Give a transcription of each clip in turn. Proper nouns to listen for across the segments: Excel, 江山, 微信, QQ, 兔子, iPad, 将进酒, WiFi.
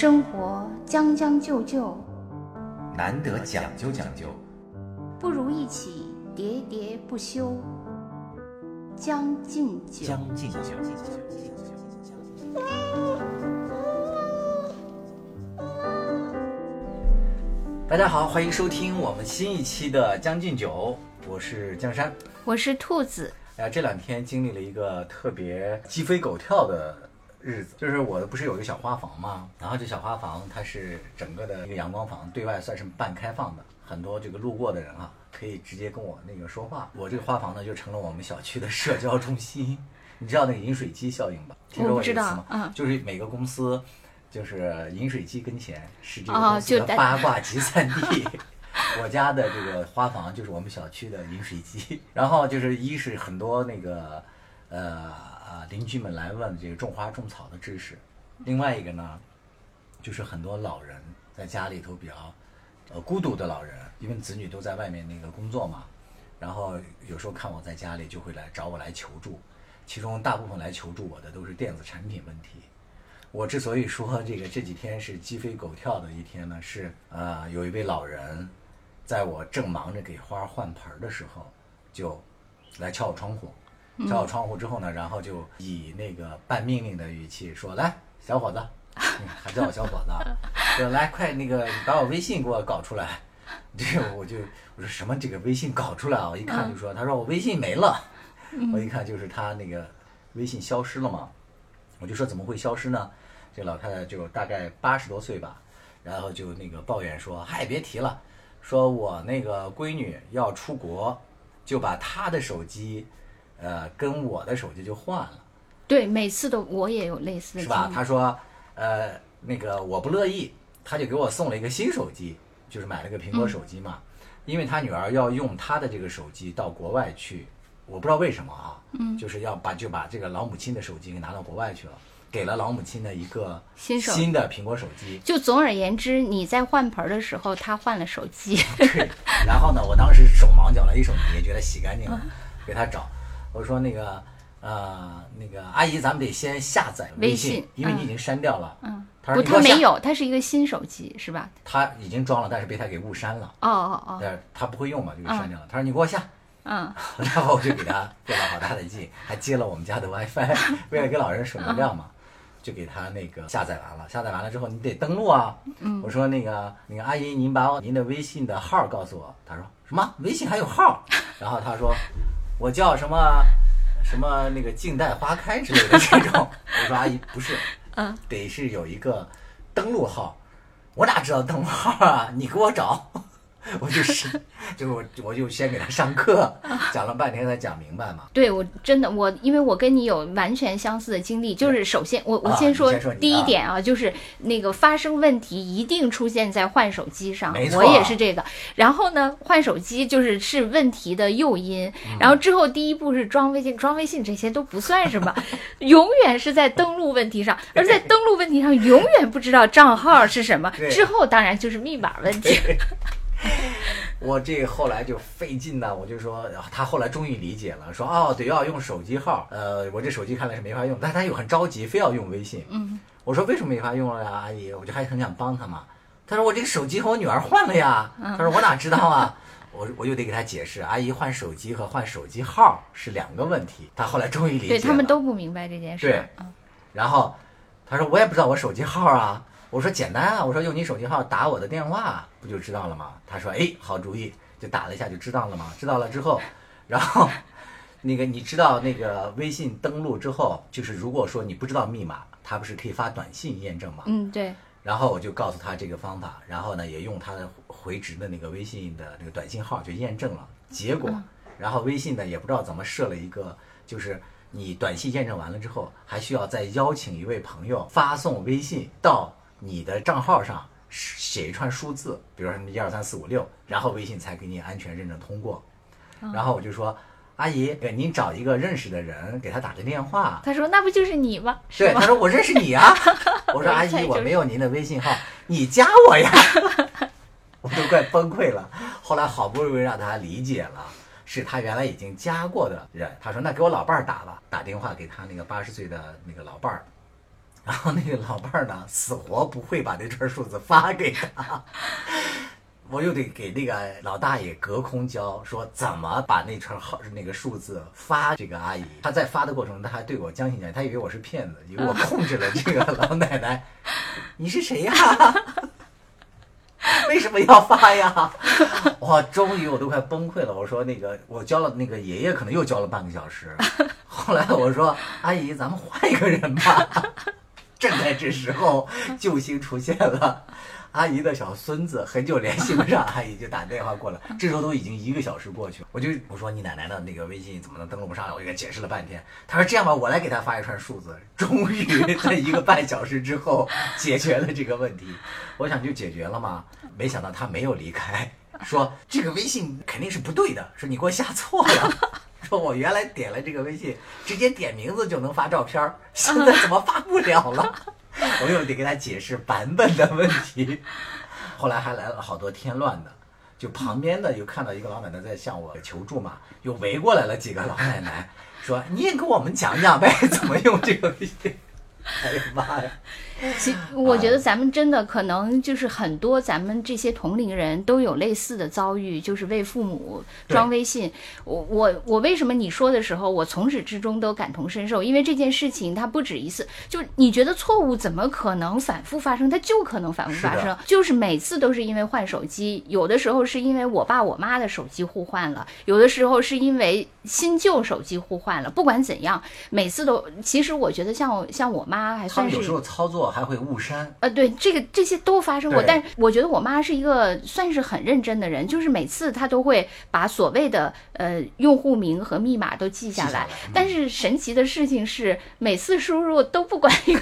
生活将将就就，难得讲究讲究，不如一起喋喋不休。将进酒，将进酒。大家好，欢迎收听我们新一期的将进酒，我是江山，我是兔子。这两天经历了一个特别鸡飞狗跳的日子，就是我不是有一个小花房嘛，然后这小花房它是整个的一个阳光房，对外算是半开放的，很多这个路过的人啊可以直接跟我那个说话。我这个花房呢就成了我们小区的社交中心。你知道那个饮水机效应吧？听说过这次吗？就是每个公司就是饮水机跟前是这个公司的八卦集散地。我家的这个花房就是我们小区的饮水机。然后就是一是很多那个邻居们来问这个种花种草的知识，另外一个呢，就是很多老人在家里头比较孤独的老人，因为子女都在外面那个工作嘛，然后有时候看我在家里就会来找我来求助，其中大部分来求助我的都是电子产品问题。我之所以说这几天是鸡飞狗跳的一天呢，是有一位老人在我正忙着给花换盆的时候就来敲我窗户，敲我窗户之后呢，然后就以那个半命令的语气说，来小伙子，还叫我小伙子，说来快那个你把我微信给我搞出来。这个我说什么这个微信搞出来啊？我一看就说，他说我微信没了。我一看就是他那个微信消失了嘛，我就说怎么会消失呢？这老太太就大概80多岁吧，然后就那个抱怨说，嗨别提了，说我那个闺女要出国，就把她的手机跟我的手机就换了。对，每次都我也有类似的，是吧？他说那个我不乐意，他就给我送了一个新手机，就是买了个苹果手机嘛，因为他女儿要用他的这个手机到国外去，我不知道为什么啊，就是就把这个老母亲的手机给拿到国外去了，给了老母亲的一个新的苹果手机。就总而言之，你在换盆的时候他换了手机。对，然后呢我当时手忙脚乱，一手也觉得洗干净了，给他找，我说那个阿姨，咱们得先下载微信，因为你已经删掉了。他说他没有，他是一个新手机是吧？他已经装了，但是被他给误删了。他不会用嘛，就给删掉了。他说你给我下。然后我就给他费了好大的劲，还接了我们家的 WiFi， 为了给老人省流量嘛，就给他那个下载完了。下载完了之后你得登录啊。我说那个阿姨，您把您的微信的号告诉我。他说什么微信还有号？然后他说我叫什么什么那个静待花开之类的这种。我说阿姨不是，得是有一个登录号。我哪知道登录号啊？你给我找。我就先给他上课，讲了半天才讲明白嘛。对，我真的因为我跟你有完全相似的经历，就是首先我先说第一点啊，就是那个发生问题一定出现在换手机上，我也是这个。然后呢，换手机是问题的诱因，然后之后第一步是装微信，这些都不算什么，永远是在登录问题上，而在登录问题上永远不知道账号是什么，之后当然就是密码问题。我这后来就费劲呢，我就说他后来终于理解了，说得要用手机号，我这手机看来是没法用，但他又很着急，非要用微信。我说为什么没法用了呀，阿姨？我就还很想帮他嘛。他说我这个手机和我女儿换了呀。他说我哪知道啊？我就得给他解释，阿姨换手机和换手机号是两个问题。他后来终于理解了，对他们都不明白这件事。对，然后他说我也不知道我手机号啊。我说简单啊，我说用你手机号打我的电话不就知道了吗？他说好主意，就打了一下就知道了嘛。知道了之后，然后那个你知道那个微信登录之后，就是如果说你不知道密码，他不是可以发短信验证吗？对。然后我就告诉他这个方法，然后呢也用他的回执的那个微信的那个短信号就验证了。结果，然后微信呢也不知道怎么设了一个，就是你短信验证完了之后，还需要再邀请一位朋友发送微信到你的账号上，写一串数字，比如说12345 6，然后微信才给你安全认证通过。然后我就说，阿姨，给您找一个认识的人，给他打个电话。他说那不就是你吗？对，他说我认识你啊。我说阿姨，我没有您的微信号，你加我呀。我都快崩溃了。后来好不容易让他理解了，是他原来已经加过的人。他说那给我老伴儿打吧，打电话给他那个80岁的那个老伴儿。然后那个老伴儿呢，死活不会把那串数字发给他，我又得给那个老大爷隔空教，说怎么把那串号那个数字发这个阿姨。他在发的过程中，他还对我将信将疑，他以为我是骗子，以为我控制了这个老奶奶。你是谁呀？为什么要发呀？哇，终于我都快崩溃了。我说那个我教了那个爷爷，可能又教了半个小时。后来我说阿姨，咱们换一个人吧。正在这时候，救星出现了。阿姨的小孙子很久联系不上阿姨，就打电话过来。这时候都已经1个小时过去了，我说你奶奶的那个微信怎么能登录不上来？我就给解释了半天。他说这样吧，我来给他发一串数字。终于在1个半小时之后解决了这个问题。我想就解决了嘛，没想到他没有离开，说这个微信肯定是不对的，说你给我下错了。说我原来点了这个微信，直接点名字就能发照片，现在怎么发不了了？我又得给他解释版本的问题。后来还来了好多添乱的，就旁边的又看到一个老奶奶在向我求助嘛，又围过来了几个老奶奶，说你也给我们讲讲呗，怎么用这个微信。哎呀妈呀！其实我觉得咱们真的可能就是很多咱们这些同龄人都有类似的遭遇，就是为父母装微信。我为什么你说的时候，我从始至终都感同身受，因为这件事情它不止一次。就你觉得错误怎么可能反复发生？它就可能反复发生，就是每次都是因为换手机，有的时候是因为我爸我妈的手机互换了，有的时候是因为新旧手机互换了。不管怎样，每次都其实我觉得像我妈还算是有时候操作。还会误删对，这些都发生过。但我觉得我妈是一个算是很认真的人，就是每次她都会把所谓的用户名和密码都记下来、嗯、但是神奇的事情是每次输入都不管用，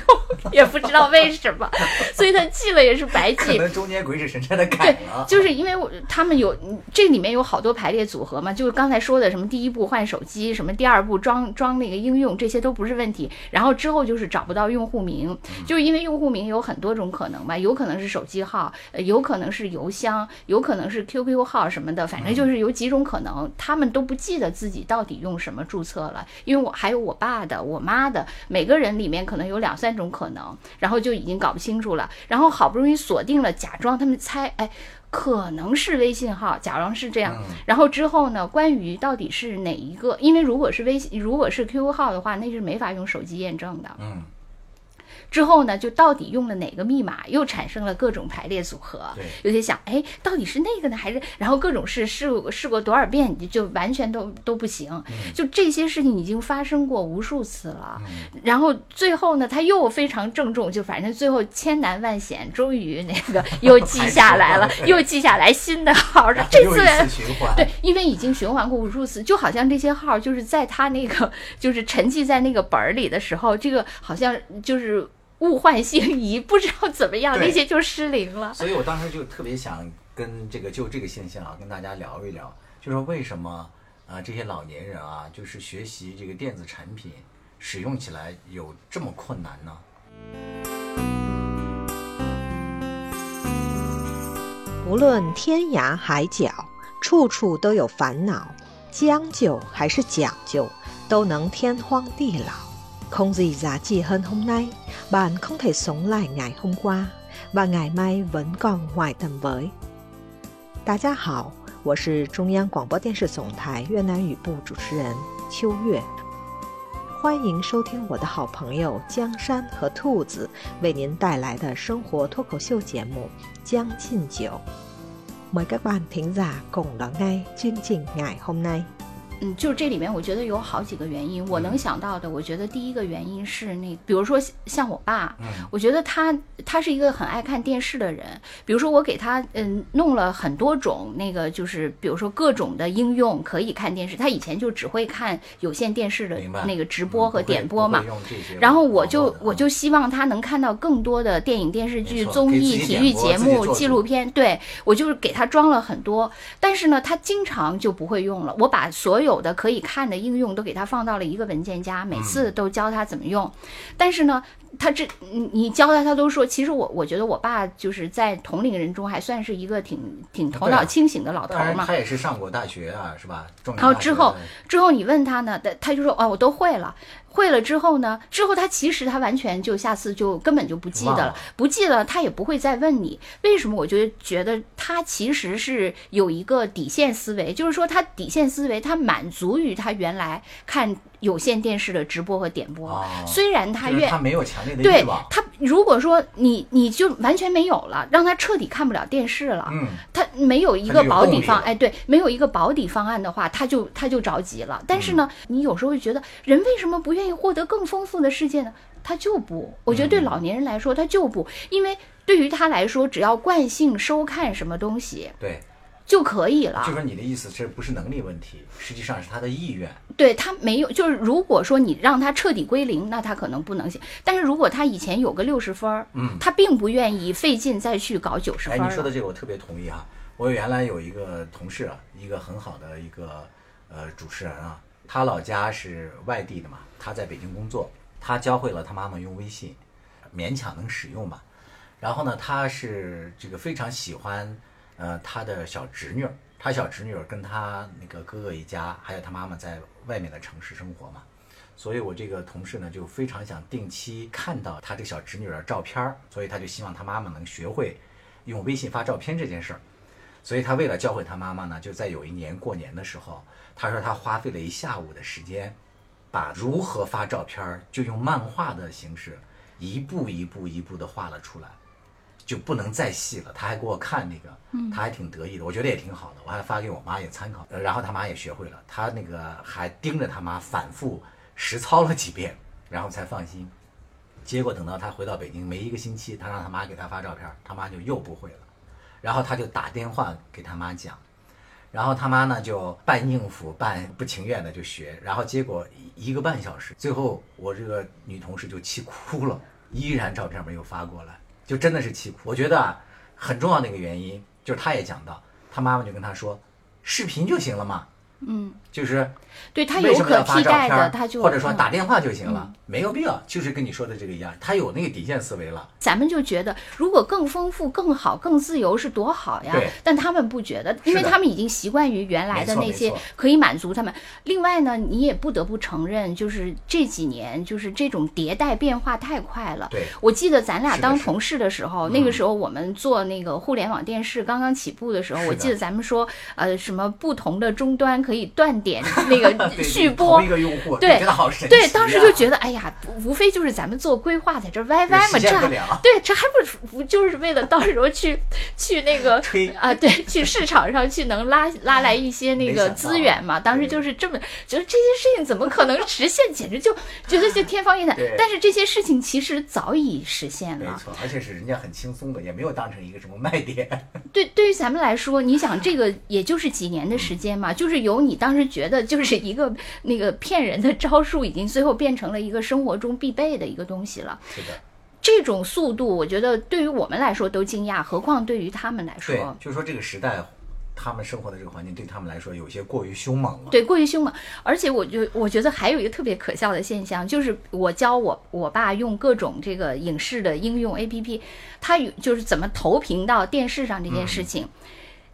也不知道为什么。所以她记了也是白记，可能中间鬼使神差的改了。对，就是因为他们有这里面有好多排列组合嘛，就是刚才说的什么第一步换手机，什么第二步装那个应用，这些都不是问题。然后之后就是找不到用户名，就是因为用户名有很多种可能嘛，有可能是手机号，有可能是邮箱，有可能是 QQ 号什么的，反正就是有几种可能。他们都不记得自己到底用什么注册了，因为我还有我爸的我妈的，每个人里面可能有2-3种可能，然后就已经搞不清楚了。然后好不容易锁定了，假装他们猜，哎，可能是微信号，假装是这样。然后之后呢，关于到底是哪一个，因为如果是 QQ 号的话，那是没法用手机验证的。嗯。之后呢，就到底用了哪个密码，又产生了各种排列组合。有些想，哎，到底是那个呢，还是然后各种试过多少遍，你就完全都不行。就这些事情已经发生过无数次了。然后最后呢，他又非常郑重，就反正最后千难万险，终于那个又记下来了，又记下来新的号。这次循环，对，因为已经循环过无数次，就好像这些号就是在他那个就是沉寂在那个本儿里的时候，这个好像就是。物换星移，不知道怎么样，那些就失灵了。所以我当时就特别想跟这个现象啊，跟大家聊一聊，就说为什么这些老年人啊，就是学习这个电子产品使用起来有这么困难呢？不论天涯海角，处处都有烦恼，将就还是讲究，都能天荒地老。Không gì giá trị hơn hôm nay, bạn không thể sống lại ngày hôm qua, và ngày mai vẫn còn ngoài tầm với. 大家好，我是中央广播电视总台越南语部主持人秋月，欢迎收听我的好朋友江山和兔子为您带来的生活脱口秀节目《将进酒》。Mời các bạn thính giả cùng đón nghe chương trình ngày hôm nay。就这里面我觉得有好几个原因，我能想到的，我觉得第一个原因是比如说像我爸，我觉得他是一个很爱看电视的人。比如说我给他弄了很多种那个，就是比如说各种的应用可以看电视，他以前就只会看有线电视的那个直播和点播嘛。然后我就希望他能看到更多的电影、电视剧、综艺、体育节目、纪录片。对，我就是给他装了很多，但是呢，他经常就不会用了。我把所有的可以看的应用都给他放到了一个文件夹，每次都教他怎么用。但是呢，他这你教他，他都说，其实我觉得我爸就是在同龄人中还算是一个挺头脑清醒的老头嘛。他也是上过大学啊，是吧？然后之后你问他呢，他就说啊，我都会了。会了之后呢？之后他其实他完全就下次就根本就不记得了，不记得他也不会再问你为什么。我就觉得他其实是有一个底线思维，就是说他底线思维，他满足于他原来看有线电视的直播和点播，虽然他就是他没有强烈的欲望。对，他如果说你就完全没有了，让他彻底看不了电视了，他没有一个保底方，哎，对，没有一个保底方案的话，他就着急了。但是呢，你有时候就觉得人为什么不愿意获得更丰富的世界呢？他就不，我觉得对老年人来说，他就不，因为对于他来说，只要惯性收看什么东西，对，就可以了。就是你的意思，这不是能力问题，实际上是他的意愿。对，他没有，就是如果说你让他彻底归零，那他可能不能行。但是如果他以前有个60分，他并不愿意费劲再去搞90分。哎，你说的这个我特别同意啊！我原来有一个同事啊，一个很好的一个主持人啊。他老家是外地的嘛，他在北京工作，他教会了他妈妈用微信，勉强能使用吧。然后呢，他是这个非常喜欢他的小侄女，他小侄女跟他那个哥哥一家还有他妈妈在外面的城市生活嘛，所以我这个同事呢就非常想定期看到他这小侄女的照片，所以他就希望他妈妈能学会用微信发照片这件事儿。所以他为了教会他妈妈呢，就在有一年过年的时候，他说他花费了一下午的时间，把如何发照片就用漫画的形式一步一步一步的画了出来，就不能再细了。他还给我看那个，他还挺得意的，我觉得也挺好的，我还发给我妈也参考。然后他妈也学会了，他那个还盯着他妈反复实操了几遍，然后才放心。结果等到他回到北京没一个星期，他让他妈给他发照片，他妈就又不会了。然后他就打电话给他妈讲，然后他妈呢就半应付半不情愿的就学，然后结果1个半小时，最后我这个女同事就气哭了，依然照片没有发过来，就真的是气哭。我觉得啊，很重要的一个原因就是他也讲到，他妈妈就跟他说，视频就行了嘛，就是对他有可替代的，他就或者说打电话就行了，没有必要，就是跟你说的这个一样，他有那个底线思维了。咱们就觉得如果更丰富更好更自由是多好呀，但他们不觉得，因为他们已经习惯于原来的那些可以满足他们。另外呢，你也不得不承认，就是这几年就是这种迭代变化太快了。对，我记得咱俩当同事的时候，那个时候我们做那个互联网电视刚刚起步的时候，我记得咱们说什么不同的终端可以断点那个续播，一个用户，对，觉得好神奇。对，当时就觉得，哎呀，无非就是咱们做规划在这歪歪嘛，这对，这还不就是为了到时候去那个啊，对，去市场上去能拉来一些那个资源嘛。当时就是这么觉得这些事情怎么可能实现，简直就觉得就天方夜谭。但是这些事情其实早已实现了，没错，而且是人家很轻松的，也没有当成一个什么卖点。对，对于咱们来说，你想这个也就是几年的时间嘛，就是由你当时觉得。就是一个那个骗人的招数，已经最后变成了一个生活中必备的一个东西了。是的，这种速度，我觉得对于我们来说都惊讶，何况对于他们来说，对，就是说这个时代，他们生活的这个环境对他们来说有些过于凶猛了。对，过于凶猛。而且我觉得还有一个特别可笑的现象，就是我教我爸用各种这个影视的应用 APP， 他就是怎么投屏到电视上这件事情。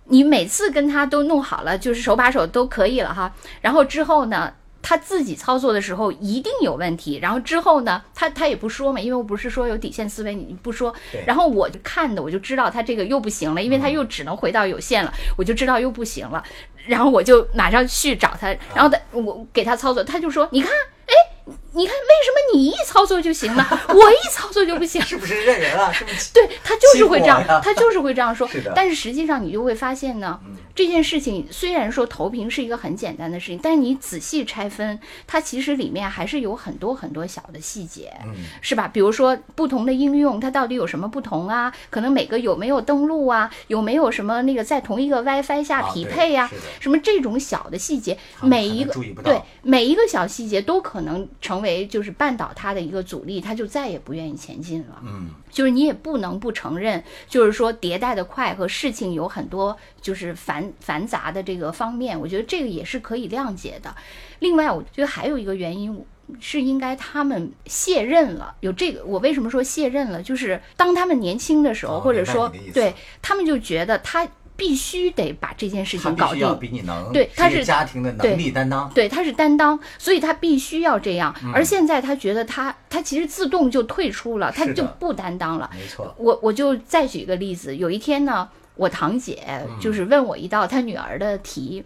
你每次跟他都弄好了，就是手把手都可以了哈，然后之后呢他自己操作的时候一定有问题，然后之后呢他也不说嘛，因为我不是说有底线思维你不说，然后我看的我就知道他这个又不行了，因为他又只能回到有限了，我就知道又不行了，然后我就马上去找他，然后我给他操作，他就说你看，哎，你看为什么你一操作就行了，我一操作就不行？是不是认人啊？是不是？对，他就是会这样，他就是会这样说。但是实际上你就会发现呢，这件事情虽然说投屏是一个很简单的事情，但是你仔细拆分，它其实里面还是有很多很多小的细节，是吧？比如说不同的应用它到底有什么不同啊？可能每个有没有登录啊？有没有什么那个在同一个 WiFi 下匹配呀？什么这种小的细节，每一个小细节都可能成为就是绊倒他的一个阻力，他就再也不愿意前进了。就是你也不能不承认，就是说迭代的快和事情有很多就是繁繁杂的这个方面，我觉得这个也是可以谅解的。另外我觉得还有一个原因是应该他们卸任了，有这个我为什么说卸任了，就是当他们年轻的时候，或者说对他们就觉得他必须得把这件事情搞定，他必须要比你能，对，他是家庭的能力担当，对，他是担当，所以他必须要这样。而现在他觉得他其实自动就退出了，他就不担当了。没错，我就再举一个例子，有一天呢，我堂姐就是问我一道她女儿的题，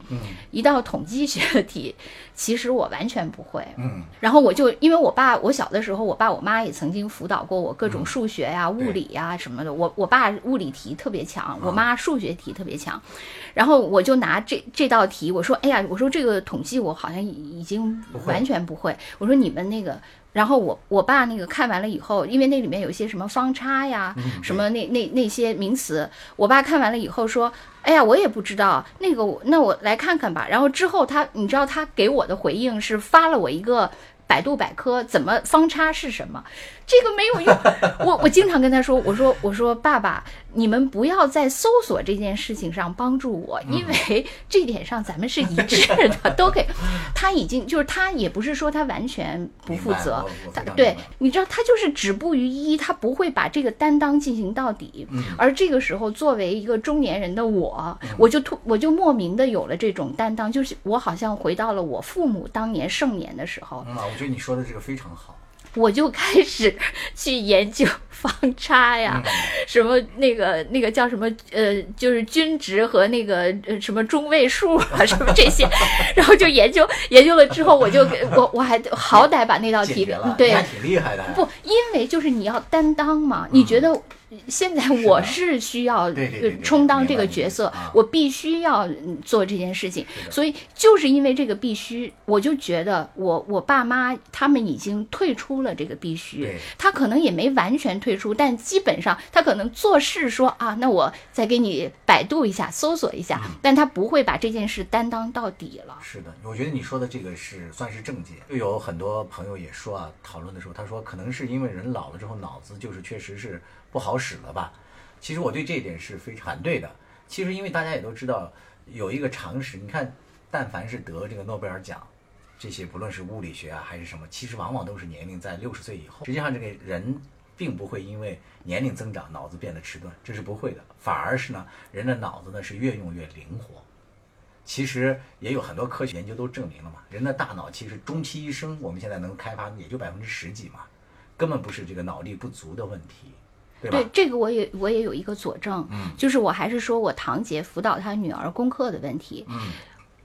一道统计学的题，其实我完全不会。然后我就因为我小的时候，我爸我妈也曾经辅导过我各种数学呀、物理呀什么的。我爸物理题特别强，我妈数学题特别强。然后我就拿这道题，我说：“哎呀，我说这个统计我好像已经完全不会。”我说：“你们那个。”然后我爸那个看完了以后，因为那里面有一些什么方差呀，什么那些名词，我爸看完了以后说：“哎呀，我也不知道那个，那我来看看吧。”然后之后你知道他给我的回应是发了我一个百度百科，怎么方差是什么？这个没有用。我经常跟他说，我说爸爸，你们不要在搜索这件事情上帮助我，因为这点上咱们是一致的，都给。他已经就是他也不是说他完全不负责，对，你知道他就是止步于一，他不会把这个担当进行到底。而这个时候，作为一个中年人的我，我就莫名的有了这种担当，就是我好像回到了我父母当年盛年的时候。我觉得你说的这个非常好，我就开始去研究方差呀，什么那个叫什么就是均值和那个什么中位数啊，什么这些，然后就研究了之后，我还好歹把那道题对，还挺厉害的。不，因为就是你要担当嘛，你觉得现在我是需要充当这个角色，我必须要做这件事情，所以就是因为这个必须，我就觉得我爸妈他们已经退出了这个必须，他可能也没完全退出，但基本上他可能做事说啊，那我再给你百度一下，搜索一下，但他不会把这件事担当到底了。是的，我觉得你说的这个算是正解。就有很多朋友也说啊，讨论的时候他说，可能是因为人老了之后脑子就是确实是不好使了吧。其实我对这一点是非常反对的。其实因为大家也都知道有一个常识，你看但凡是得这个诺贝尔奖，这些不论是物理学啊还是什么，其实往往都是年龄在60岁以后。实际上这个人并不会因为年龄增长脑子变得迟钝，这是不会的，反而是呢，人的脑子呢是越用越灵活。其实也有很多科学研究都证明了嘛，人的大脑其实终其一生，我们现在能开发也就10%嘛，根本不是这个脑力不足的问题。对，这个我也有一个佐证，就是我还是说我堂姐辅导她女儿功课的问题。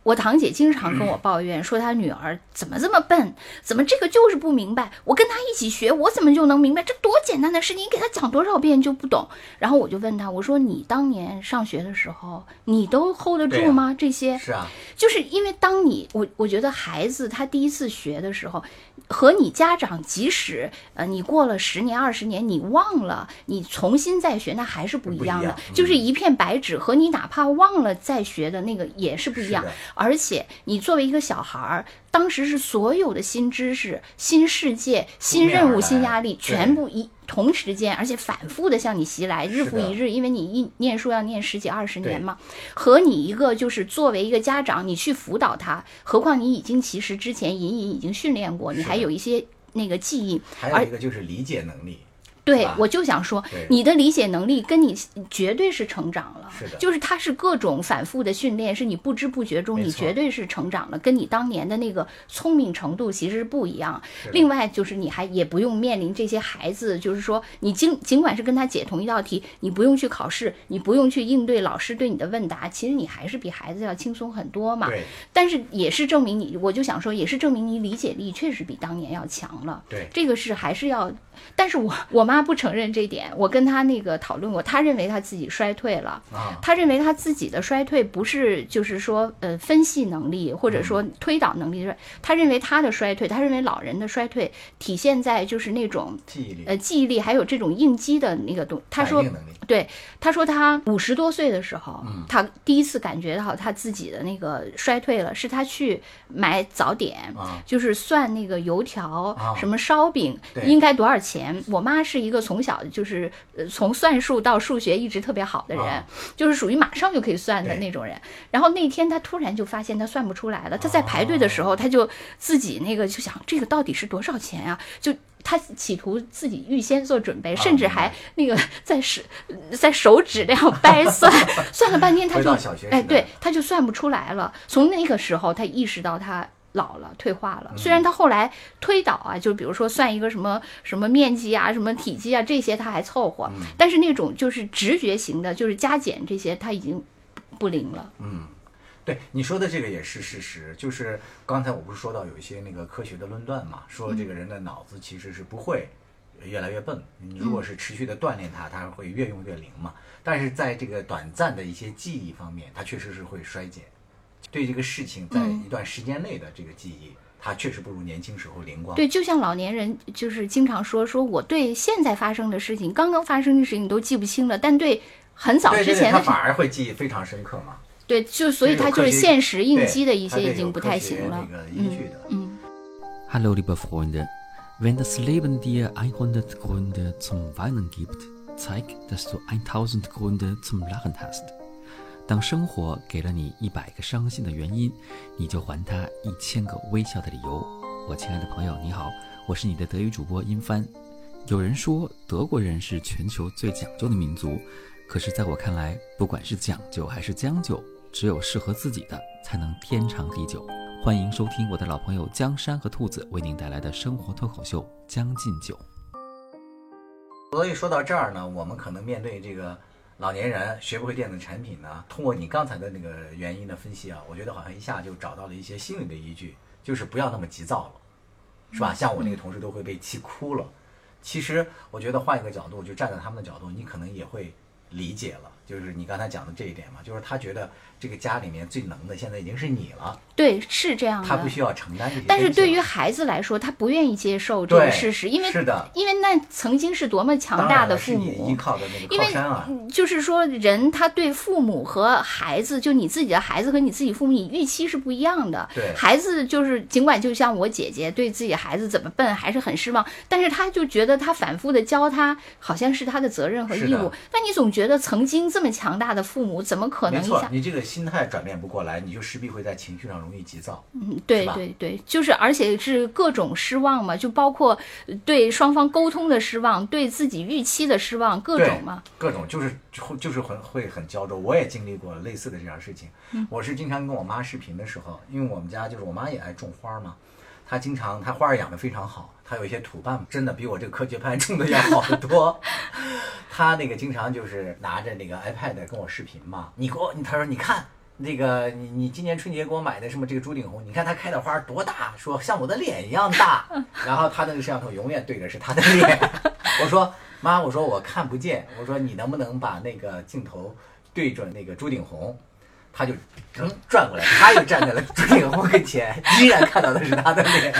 我堂姐经常跟我抱怨说，她女儿怎么这么笨，怎么这个就是不明白，我跟她一起学，我怎么就能明白，这多简单的事情，你给她讲多少遍就不懂。然后我就问她，我说你当年上学的时候你都 hold 得住吗？这些是啊，就是因为当你我觉得孩子他第一次学的时候，和你家长即使你过了10年20年你忘了，你重新再学那还是不一样的，就是一片白纸和你哪怕忘了再学的那个也是不一样。而且你作为一个小孩，当时是所有的新知识、新世界、新任务、新压力全部同时间，而且反复的向你袭来，日复一日，因为你一念书要念10几20年嘛。和你一个就是作为一个家长，你去辅导他，何况你已经其实之前隐已经训练过，你还有一些那个记忆，还有一个就是理解能力。对，我就想说，你的理解能力跟你绝对是成长了，就是它是各种反复的训练，是你不知不觉中你绝对是成长了，跟你当年的那个聪明程度其实是不一样。另外就是你还也不用面临这些孩子，就是说你尽管是跟他解同一道题，你不用去考试，你不用去应对老师对你的问答，其实你还是比孩子要轻松很多嘛。但是也是证明你，我就想说，也是证明你理解力确实比当年要强了。对，这个是还是要，但是我妈不承认这点，我跟她那个讨论过，她认为她自己衰退了，她认为她自己的衰退不是就是说分析能力或者说推导能力，她认为她的衰退，她认为老人的衰退体现在就是那种记忆力还有这种应激的那个东，她说对，她说她50多岁的时候，她第一次感觉到她自己的那个衰退了，是她去买早点，就是算那个油条什么烧饼应该多少钱。前，我妈是一个从小就是从算术到数学一直特别好的人，就是属于马上就可以算的那种人。然后那天她突然就发现她算不出来了，她在排队的时候，她就自己那个就想这个到底是多少钱啊？就她企图自己预先做准备，甚至还那个在手指那样掰算，算了半天她就哎对，她就算不出来了。从那个时候她意识到她老了，退化了。虽然他后来推导啊，就比如说算一个什么什么面积啊、什么体积啊这些他还凑合，但是那种就是直觉型的，就是加减这些他已经不灵了。嗯，对，你说的这个也是事实。就是刚才我不是说到有一些那个科学的论断嘛，说这个人的脑子其实是不会越来越笨，你如果是持续的锻炼它，它会越用越灵嘛。但是在这个短暂的一些记忆方面，它确实是会衰减。对这个事情在一段时间内的这个记忆，它确实不如年轻时候灵光。对，就像老年人就是经常说我对现在发生的事情、刚刚发生的事情都记不清了，但对很早之前的他反而会记忆非常深刻嘛。对，就所以他就是现实应激的一些已经不太行了。Hallo liebe Freunde, wenn das Leben dir 100 Gründe zum Weinen gibt, zeig, dass du 1000 Gründe zum Lachen hast。当生活给了你100个伤心的原因，你就还他1000个微笑的理由。我亲爱的朋友，你好，我是你的德语主播殷帆。有人说德国人是全球最讲究的民族，可是在我看来，不管是讲究还是将就，只有适合自己的才能天长地久。欢迎收听我的老朋友江山和兔子为您带来的生活脱口秀《将进酒》。所以说到这儿呢，我们可能面对这个老年人学不会电子产品呢，通过你刚才的那个原因的分析啊，我觉得好像一下就找到了一些心理的依据，就是不要那么急躁了，是吧？像我那个同事都会被气哭了。其实我觉得换一个角度，就站在他们的角度，你可能也会理解了，就是你刚才讲的这一点嘛，就是他觉得这个家里面最能的现在已经是你了。对，是这样的，他不需要承担这些。但是对于孩子来说，他不愿意接受这个事实，因为是的，因为那曾经是多么强大的父母，依靠的那个靠山啊。因为就是说，人他对父母和孩子，就你自己的孩子和你自己父母，你预期是不一样的。对，孩子就是尽管就像我姐姐对自己孩子怎么笨还是很失望，但是他就觉得他反复的教他，好像是他的责任和义务。那你总觉得曾经这么强大的父母怎么可能一下？你这个心态转变不过来，你就势必会在情绪上容易急躁。嗯，对对对，就是而且是各种失望嘛，就包括对双方沟通的失望，对自己预期的失望，各种嘛，各种就是会很焦灼。我也经历过类似的这样事情。我是经常跟我妈视频的时候，因为我们家就是我妈也爱种花嘛，她花养得非常好，她有一些土办真的比我这个科学派种的要好得多。她那个经常就是拿着那个 iPad 跟我视频嘛，她说你看那个你今年春节给我买的什么这个朱顶红，你看它开的花多大，说像我的脸一样大。然后她那个摄像头永远对着是她的脸。我说妈，我说我看不见，我说你能不能把那个镜头对准那个朱顶红？他就转过来，他又站在了朱顶红跟前，依然看到的是他的脸。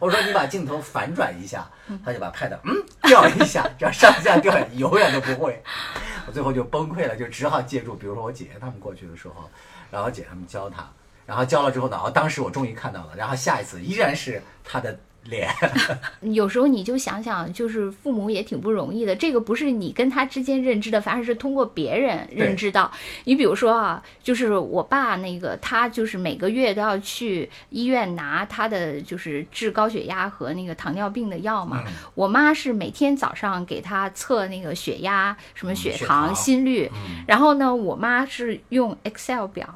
我说你把镜头反转一下，他就把拍的掉一下，这样上下掉永远都不会。我最后就崩溃了，就只好借助比如说我姐他们过去的时候，然后姐他们教他，然后教了之后呢，当时我终于看到了，然后下一次依然是他的脸。有时候你就想想，就是父母也挺不容易的，这个不是你跟他之间认知的，反而是通过别人认知到。你比如说啊，就是我爸那个，他就是每个月都要去医院拿他的就是治高血压和那个糖尿病的药嘛。我妈是每天早上给他测那个血压、什么血糖、心率，然后呢，我妈是用 Excel 表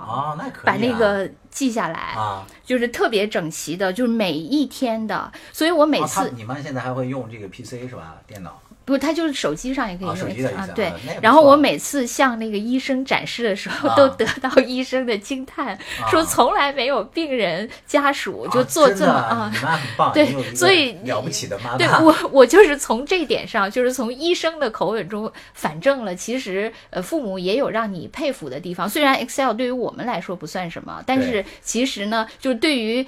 把那个记下来，就是特别整齐的，就是每一天的。所以我每次你们现在还会用这个 PC 是吧？电脑不，它就是手机上也可以用。手机的意思对。然后我每次向那个医生展示的时候，都得到医生的惊叹，说从来没有病人家属就做这么你妈很棒，对，所以了不起的妈妈。对，我就是从这点上，就是从医生的口吻中反证了，其实父母也有让你佩服的地方。虽然 Excel 对于我们来说不算什么，但是其实呢，就是对于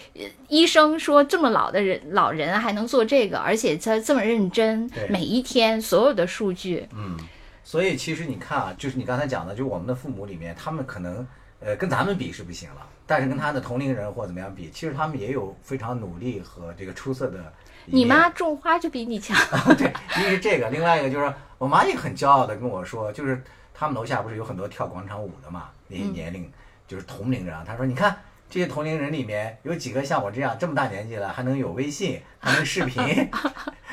医生说这么老人还能做这个，而且他这么认真，每一天。所有的数据，所以其实你看啊，就是你刚才讲的，就我们的父母里面，他们可能跟咱们比是不行了，但是跟他的同龄人或怎么样比，其实他们也有非常努力和这个出色的你妈种花就比你强。对，一是这个，另外一个就是我妈也很骄傲的跟我说，就是他们楼下不是有很多跳广场舞的嘛，那些年龄就是同龄人，她说你看这些同龄人里面有几个像我这样这么大年纪了还能有微信还能视频，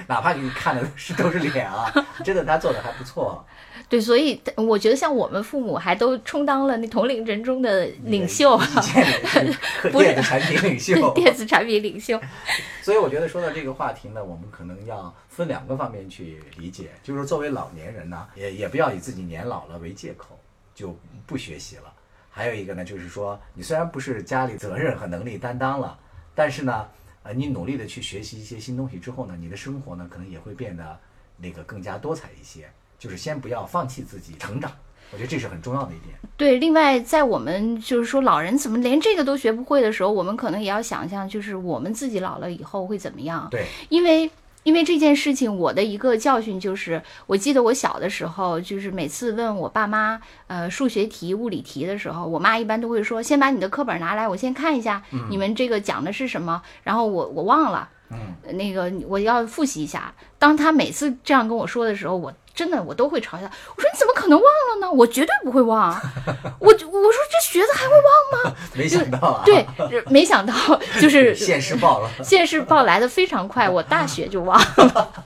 哪怕给你看的都是脸啊，真的她做的还不错。对，所以我觉得像我们父母还都充当了那同龄人中的领袖，不是电子产品领袖，电子产品领袖。所以我觉得说到这个话题呢，我们可能要分两个方面去理解，就是作为老年人呢，也不要以自己年老了为借口就不学习了。还有一个呢，就是说你虽然不是家里责任和能力担当了，但是呢，你努力的去学习一些新东西之后呢，你的生活呢可能也会变得那个更加多彩一些。就是先不要放弃自己成长，我觉得这是很重要的一点。对，另外在我们就是说老人怎么连这个都学不会的时候，我们可能也要想象就是我们自己老了以后会怎么样。对，因为这件事情我的一个教训就是，我记得我小的时候就是每次问我爸妈数学题物理题的时候，我妈一般都会说先把你的课本拿来我先看一下你们这个讲的是什么，然后我忘了，那个我要复习一下。当她每次这样跟我说的时候，我真的我都会嘲笑，我说你怎么可能忘了呢，我绝对不会忘。我说这学子还会忘吗？没想到啊。对，没想到就是现实报来的非常快，我大学就忘了。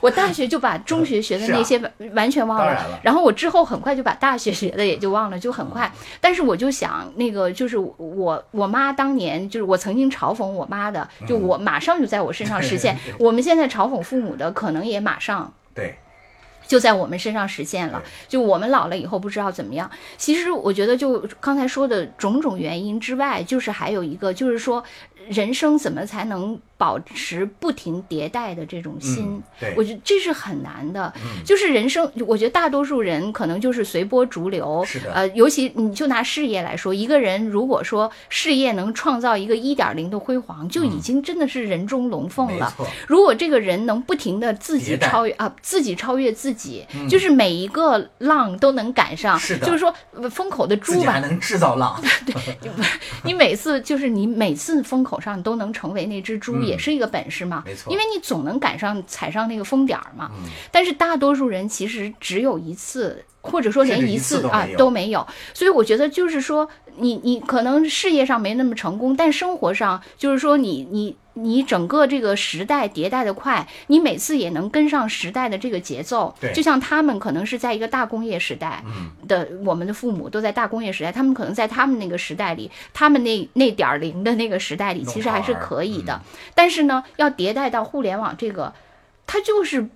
我大学就把中学学的那些完全忘了，然后我之后很快就把大学学的也就忘了，就很快。但是我就想那个就是我妈当年就是我曾经嘲讽我妈的，就我马上就在我身上实现。我们现在嘲讽父母的可能也马上对。就在我们身上实现了，就我们老了以后不知道怎么样。其实我觉得就刚才说的种种原因之外，就是还有一个就是说人生怎么才能保持不停迭代的这种心，我觉得这是很难的。就是人生我觉得大多数人可能就是随波逐流，尤其你就拿事业来说，一个人如果说事业能创造一个 1.0 的辉煌，就已经真的是人中龙凤了。如果这个人能不停的自己超越自己，就是每一个浪都能赶上，就是说风口的猪吧，自己还能制造浪。对，你每次风口上都能成为那只猪，也是一个本事嘛，没错，因为你总能踩上那个风点嘛。但是大多数人其实只有一次，或者说连一次啊都没有。所以我觉得就是说你可能事业上没那么成功，但生活上就是说你整个这个时代迭代的快，你每次也能跟上时代的这个节奏。就像他们可能是在一个大工业时代的，我们的父母都在大工业时代，他们可能在他们那个时代里，他们那点零的那个时代里其实还是可以的。但是呢，要迭代到互联网这个，它就是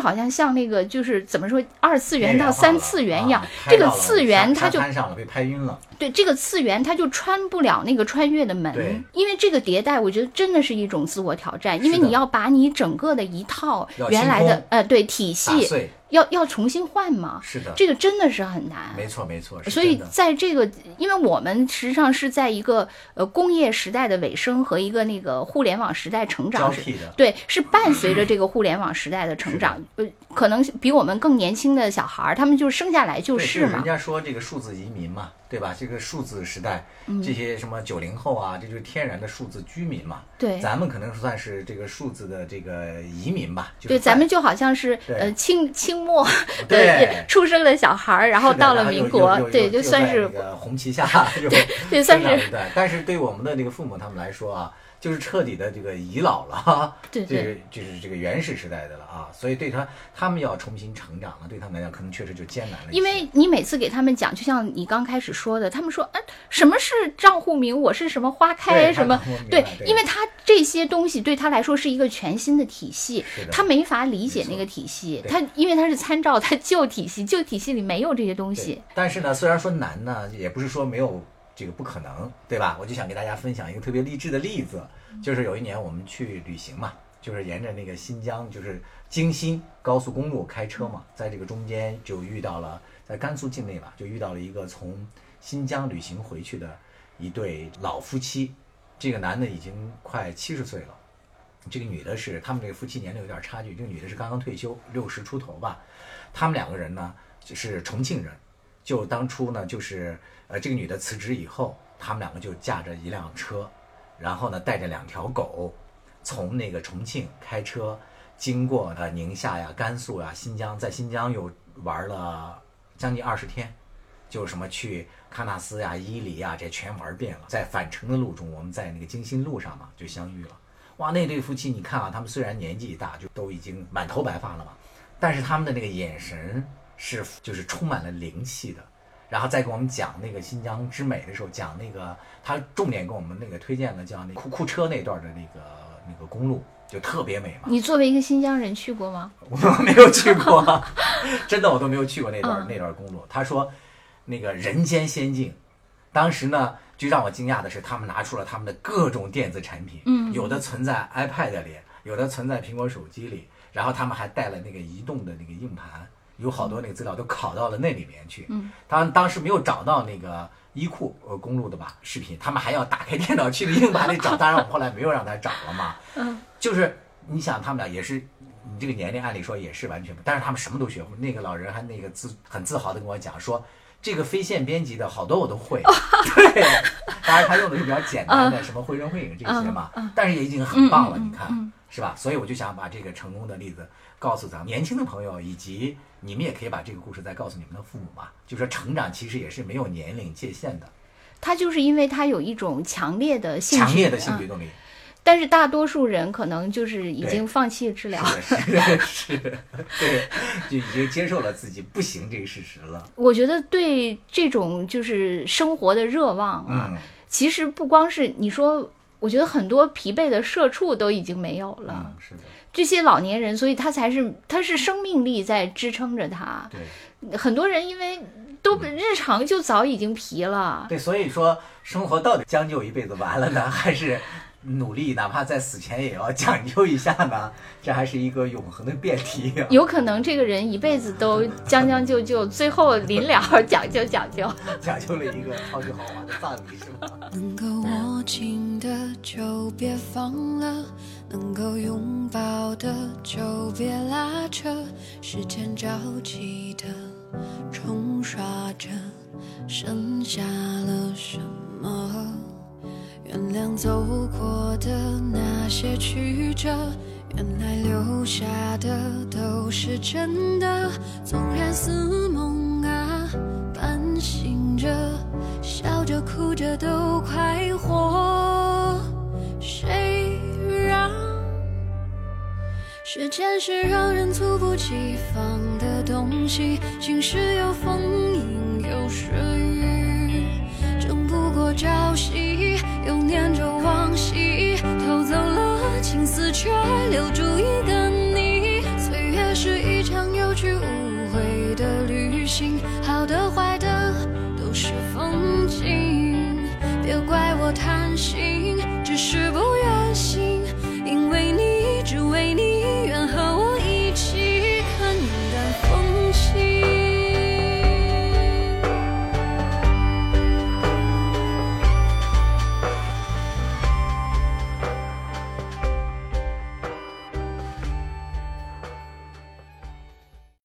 好像那个就是怎么说，二次元到三次元一样，这个次元它就被拍晕了。对，这个次元它就穿不了那个穿越的门，因为这个迭代我觉得真的是一种自我挑战，因为你要把你整个的一套原来的对体系要重新换嘛。是的，这个真的是很难。没错。所以在这个，因为我们实际上是在一个工业时代的尾声和一个那个互联网时代成长时，对，是伴随着这个互联网时代的成长。可能比我们更年轻的小孩，他们就生下来就是嘛。人家说这个数字移民嘛，对吧？这个数字时代，这些什么90后啊，这就是天然的数字居民嘛。对，咱们可能算是这个数字的这个移民吧。对，咱们就好像是清末对出生的小孩，然后到了民国，对，就算是红旗下，对，算是对。但是对我们的这个父母他们来说啊，就是彻底的这个遗老了，对，就是这个原始时代的了啊，所以对他们要重新成长了，对他们来讲可能确实就艰难了。因为你每次给他们讲，就像你刚开始说的，他们说什么是账户名，我是什么花开什么，对，因为他这些东西对他来说是一个全新的体系，他没法理解那个体系，他因为他是参照他旧体系里没有这些东西。但是呢，虽然说难呢，也不是说没有。这个不可能，对吧？我就想给大家分享一个特别励志的例子，就是有一年我们去旅行嘛，就是沿着那个新疆，就是京新高速公路开车嘛，在这个中间就遇到了，在甘肃境内吧，就遇到了一个从新疆旅行回去的一对老夫妻，这个男的已经快70岁了，这个女的是，他们这个夫妻年龄有点差距，这个女的是刚刚退休，60出头吧，他们两个人呢就是重庆人。就当初呢，就是这个女的辞职以后，他们两个就驾着一辆车，然后呢带着2条狗，从那个重庆开车经过宁夏呀、甘肃呀、新疆，在新疆又玩了将近20天，就什么去喀纳斯呀、伊犁呀，这全玩遍了。在返程的路中，我们在那个京新路上嘛就相遇了。哇，那对夫妻你看啊，他们虽然年纪大，就都已经满头白发了嘛，但是他们的那个眼神是就是充满了灵气的。然后再给我们讲那个新疆之美的时候，讲那个他重点给我们那个推荐的叫那库车那段的那个公路，就特别美嘛。你作为一个新疆人去过吗？我没有去过，真的我都没有去过那段公路。他说那个人间仙境，当时呢最让我惊讶的是他们拿出了他们的各种电子产品，有的存在 iPad 里，有的存在苹果手机里，然后他们还带了那个移动的那个硬盘，有好多那个资料都拷到了那里面去。当时没有找到那个伊库公路的吧视频，他们还要打开电脑去硬盘里找，当然我们后来没有让他找了嘛。就是你想他们俩也是你这个年龄按理说也是完全，但是他们什么都学会。那个老人还那个很自豪的跟我讲说，这个非线编辑的好多我都会，对，当然他用的是比较简单的什么绘声绘影这些嘛，但是也已经很棒了，你看是吧？所以我就想把这个成功的例子告诉咱们年轻的朋友，以及你们也可以把这个故事再告诉你们的父母嘛，就说成长其实也是没有年龄界限的。他就是因为他有一种强烈的兴趣动力，但是大多数人可能就是已经放弃治疗，是，对，就已经接受了自己不行这个事实了。我觉得对这种就是生活的热望啊，其实不光是你说，我觉得很多疲惫的社畜都已经没有了，是的，这些老年人，所以他是生命力在支撑着他。对，很多人因为都日常就早已经疲了。对，所以说生活到底将就一辈子完了呢，还是努力，哪怕在死前也要讲究一下呢，这还是一个永恒的辩题啊。有可能这个人一辈子都将就，最后临了讲究了一个超级豪华的葬礼，是吗？能够握紧的就别放了，能够拥抱的就别拉扯，时间着急的冲刷着，剩下了什么？原谅走过的那些曲折，原来留下的都是真的，纵然似梦啊，半醒着，笑着哭着都快活。谁让时间是让人猝不及防的东西，晴时有风阴有时雨，争不过朝夕，又念着往昔，偷走了青丝，却留住一个你。岁月是一场有去无回的旅行，好的坏的都是风景，别怪我贪心。